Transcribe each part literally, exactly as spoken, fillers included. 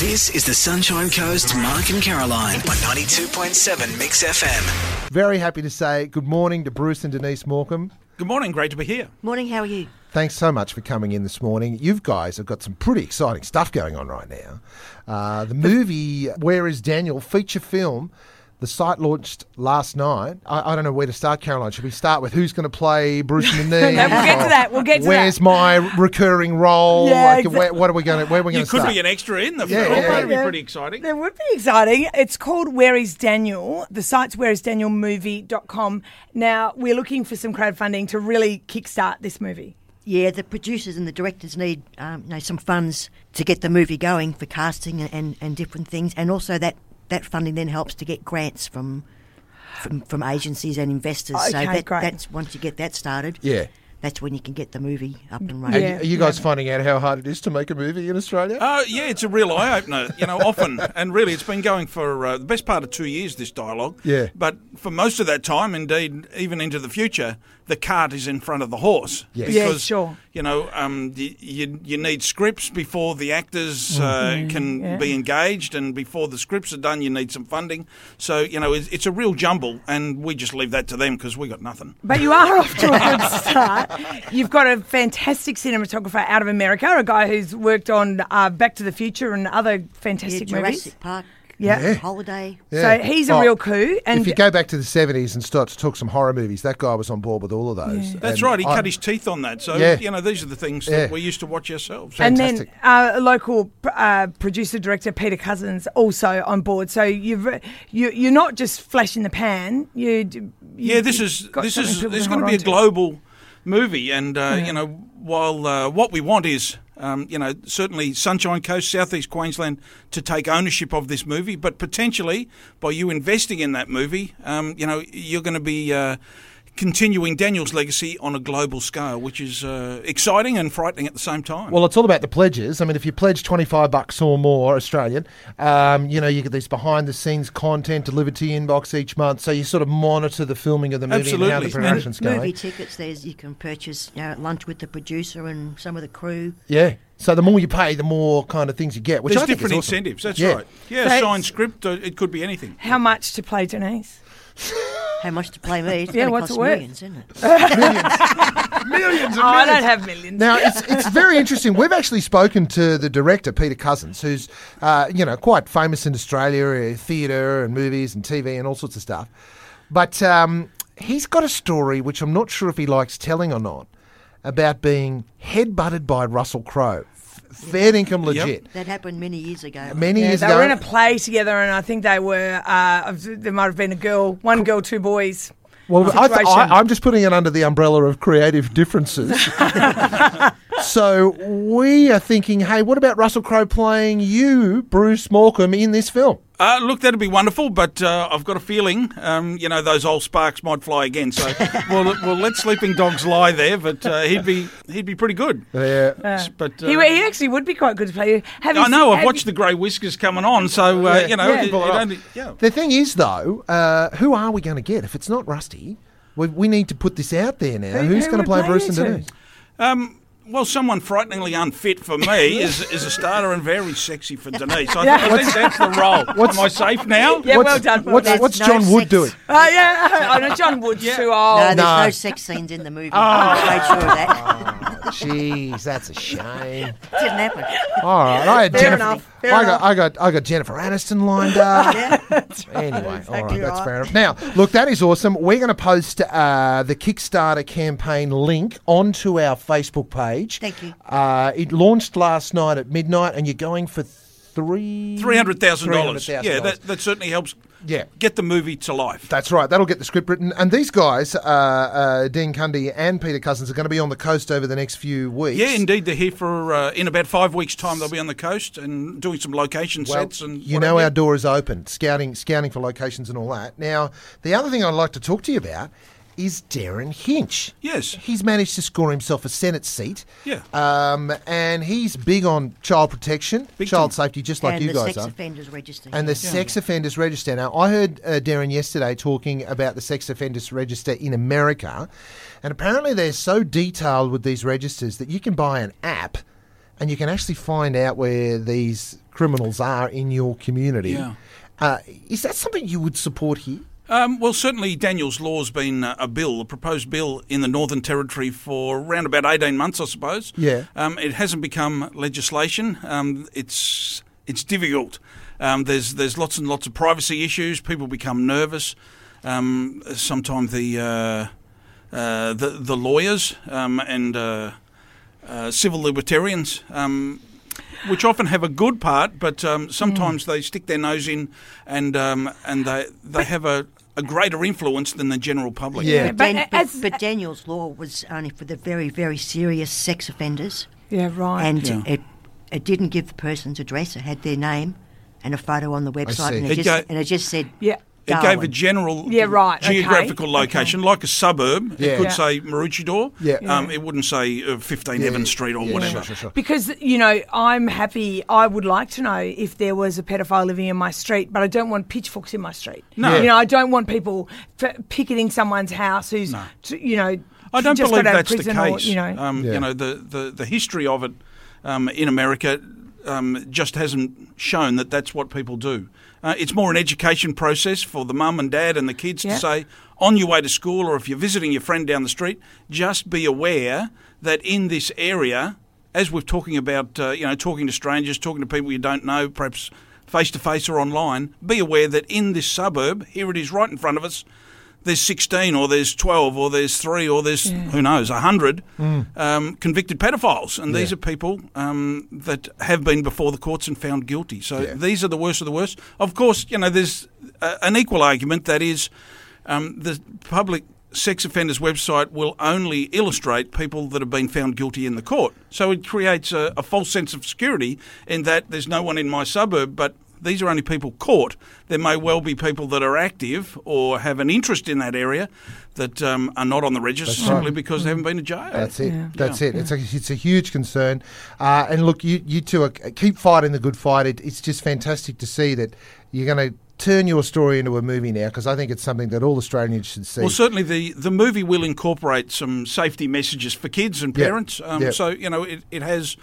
This is the Sunshine Coast, Mark and Caroline, on ninety-two point seven Mix F M. Very happy to say good morning to Bruce and Denise Morcombe. Good morning, great to be here. Morning, how are you? Thanks so much for coming in this morning. You guys have got some pretty exciting stuff going on right now. Uh, the movie Where Is Daniel feature film, the site launched last night. I, I don't know where to start, Caroline. Should we start with who's going to play Bruce and Denise? No, we'll get to that. We'll get to Where's that. Where's my recurring role? Yeah, like, exactly. where, what are we going to? Where are we going to start? You could be an extra in the yeah, film. Yeah, yeah. That would be pretty exciting. That would be exciting. It's called Where Is Daniel. The site's where is daniel movie dot com. Now we're looking for some crowdfunding to really kickstart this movie. Yeah, the producers and the directors need um, you know, some funds to get the movie going for casting and, and, and different things, and also that. That funding then helps to get grants from from, from agencies and investors. Okay, so that, that's once you get that started, yeah, that's when you can get the movie up and running. Yeah. Are, you, are you guys finding out how hard it is to make a movie in Australia? Oh, uh, yeah, it's a real eye opener. You know, often and really, it's been going for uh, the best part of two years. This dialogue, yeah, but for most of that time, indeed, even into the future, the cart is in front of the horse. Yes. Because, yeah, sure. You know, um, you you need scripts before the actors mm-hmm. uh, can yeah. be engaged, and before the scripts are done, you need some funding. So, you know, it's, it's a real jumble, and we just leave that to them because we got nothing. But you are off to a good start. You've got a fantastic cinematographer out of America, a guy who's worked on uh, Back to the Future and other fantastic yeah, movies. Jurassic Park. Yeah. yeah, holiday. Yeah. So he's a well, real coup. And if you go back to the seventies and start to talk some horror movies, that guy was on board with all of those. Yeah. That's and right. He I, cut his teeth on that. So yeah. you know, these are the things yeah. that we used to watch ourselves. Fantastic. And then uh, local uh, producer director Peter Cousens also on board. So you've you, you're not just flash in the pan. You, you yeah. This is this is this is going to be a global movie, and uh, yeah. you know, while uh, what we want is. Um, you know, certainly Sunshine Coast, Southeast Queensland to take ownership of this movie, but potentially by you investing in that movie, um, you know, you're going to be uh, continuing Daniel's legacy on a global scale, which is uh, exciting and frightening at the same time. Well, it's all about the pledges. I mean, if you pledge twenty-five bucks or more Australian, um, you know, you get this behind-the-scenes content delivered to your inbox each month, so you sort of monitor the filming of the movie Absolutely. and how the production's and going. Movie tickets, there's you can purchase, you know, at lunch with the producer and some of the crew. Yeah. Yeah. So the more you pay, the more kind of things you get. Which There's I think different is awesome. incentives, that's yeah. right. Yeah, so signed script, it could be anything. How much to play Denise? How much to play me? It's yeah, what's cost it worth? Millions, isn't it? millions. millions and millions. Oh, I don't have millions. Now, it's it's very interesting. We've actually spoken to the director, Peter Cousens, who's, uh, you know, quite famous in Australia, theatre and movies and T V and all sorts of stuff. But um, he's got a story, which I'm not sure if he likes telling or not, about being headbutted by Russell Crowe. Fair dinkum legit. Yep. That happened many years ago. Many yeah, years they ago. They were in a play together, and I think they were, uh, there might have been a girl, one girl, two boys. Well, I th- I, I'm just putting it under the umbrella of creative differences. So we are thinking, hey, what about Russell Crowe playing you, Bruce Morcombe, in this film? Uh, look, that'd be wonderful, but uh, I've got a feeling, um, you know, those old sparks might fly again. So we'll, we'll let sleeping dogs lie there, but uh, he'd be he'd be pretty good. Yeah, uh, but uh, he, he actually would be quite good to play. Have I know seen, I've watched you... the grey whiskers coming on, so uh, yeah, you know. Yeah. It, it only, yeah. The thing is, though, uh, who are we going to get if it's not Rusty? We, we need to put this out there now. Who, Who's who going to play, play Bruce and Denise? Um, Well, someone frighteningly unfit for me is is a starter and very sexy for Denise. I, yeah. I think that's the role. What's, Am I safe now? Yeah, what's, well done. What's, what's no John sex. Wood doing? Oh, yeah, I know John Wood's yeah. too old. No, there's no. no sex scenes in the movie. Oh. I'm made sure of that. Oh, jeez, that's a shame. Didn't happen. All right, I had Fair Jennifer. Enough. Fair I got, I got, I got Jennifer Aniston lined up. Yeah, that's right. Anyway, exactly all right, that's right. fair enough. Now, look, that is awesome. We're going to post uh, the Kickstarter campaign link onto our Facebook page. Thank you. Uh, it launched last night at midnight, and you're going for three three hundred thousand dollars. Yeah, that, that certainly helps. Yeah, get the movie to life. That's right. That'll get the script written. And these guys, uh, uh, Dean Cundey and Peter Cousens, are going to be on the coast over the next few weeks. Yeah, indeed. They're here for uh, in about five weeks' time. They'll be on the coast and doing some location well, sets. And you know, our door is open, scouting, scouting for locations and all that. Now, the other thing I'd like to talk to you about is Darren Hinch. Yes. He's managed to score himself a Senate seat. Yeah. Um, and he's big on child protection, big child team. safety, just like and you guys are. And the sex offenders register. And the yeah. sex offenders register. Now, I heard uh, Darren yesterday talking about the sex offenders register in America, and apparently they're so detailed with these registers that you can buy an app and you can actually find out where these criminals are in your community. Yeah. Uh, is that something you would support here? Um, well, certainly Daniel's Law's been a bill, a proposed bill in the Northern Territory for around about eighteen months, I suppose. Yeah. Um, it hasn't become legislation. Um, it's it's difficult. Um, there's there's lots and lots of privacy issues. People become nervous. Um, sometimes the, uh, uh, the the lawyers um, and uh, uh, civil libertarians. Um, Which often have a good part, but um, sometimes mm. they stick their nose in, and um, and they they have a, a greater influence than the general public. Yeah, but, Dan, but, as, but Daniel's Law was only for the very very serious sex offenders. Yeah, right. And yeah. it it didn't give the person's address; it had their name and a photo on the website, and it, it just go- and it just said yeah. It Darwin. Gave a general yeah, right. geographical okay. location, okay. like a suburb. Yeah. It could yeah. say Maroochydore. Yeah. Um, it wouldn't say uh, fifteen yeah. Evan Street or yeah. whatever. Sure, sure, sure. Because, you know, I'm happy. I would like to know if there was a pedophile living in my street, but I don't want pitchforks in my street. No. Yeah. You know, I don't want people f- picketing someone's house who's, no. t- you know, I don't just believe got out that's of prison the case. Or, you know, um, yeah. you know the, the, the history of it um, in America um, just hasn't shown that that's what people do. Uh, it's more an education process for the mum and dad and the kids yeah. to say, on your way to school or if you're visiting your friend down the street, just be aware that in this area, as we're talking about, uh, you know, talking to strangers, talking to people you don't know, perhaps face-to-face or online, be aware that in this suburb, here it is right in front of us, there's sixteen or there's twelve or there's three or there's, yeah. who knows, one hundred mm. um, convicted pedophiles. And yeah. these are people um, that have been before the courts and found guilty. So yeah. these are the worst of the worst. Of course, you know, there's a, an equal argument that is um, the public sex offenders website will only illustrate people that have been found guilty in the court. So it creates a, a false sense of security in that there's no one in my suburb but... These are only people caught. There may well be people that are active or have an interest in that area that um, are not on the register That's simply right. because they haven't been to jail. That's it. Yeah. That's yeah. it. Yeah. It's a, it's a huge concern. Uh, and look, you, you two are, keep fighting the good fight. It, it's just fantastic to see that you're going to turn your story into a movie now, because I think it's something that all Australians should see. Well, certainly the, the movie will incorporate some safety messages for kids and parents. Yep. Um, yep. So, you know, it, it has...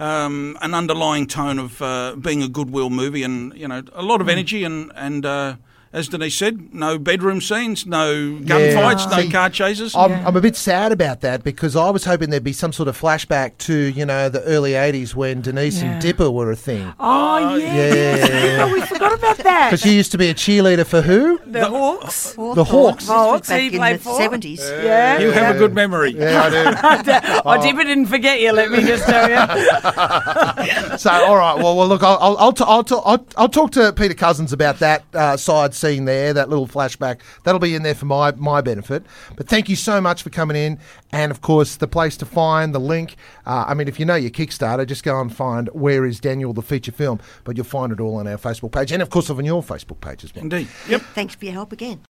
Um, an underlying tone of uh, being a goodwill movie, and you know a lot of energy, and and uh, as Denise said, no bedroom scenes, no gunfights, yeah. no See, car chases. I'm, yeah. I'm a bit sad about that, because I was hoping there'd be some sort of flashback to you know the early eighties when Denise yeah. and Dipper were a thing. Oh yes. yeah, yeah. We forgot about that, because you used to be a cheerleader for who? The, the Hawks. The, the Hawks. Hawks. Back in the seventies. Yeah. yeah. You have a good memory. Yeah, I do. I, oh. I Dipper didn't forget you. Let me just tell you. So, all right. Well, well, look, I'll I'll t- I'll, t- I'll I'll talk to Peter Cousens about that uh, side scene there, that little flashback. That'll be in there for my my benefit. But thank you so much for coming in, and of course the place to find the link. Uh, I mean, if you know your Kickstarter, just go and find Where Is Daniel, the feature film. But you'll find it all on our Facebook page, and of course on your Facebook page as well. Indeed. Yep. Thanks for your help again.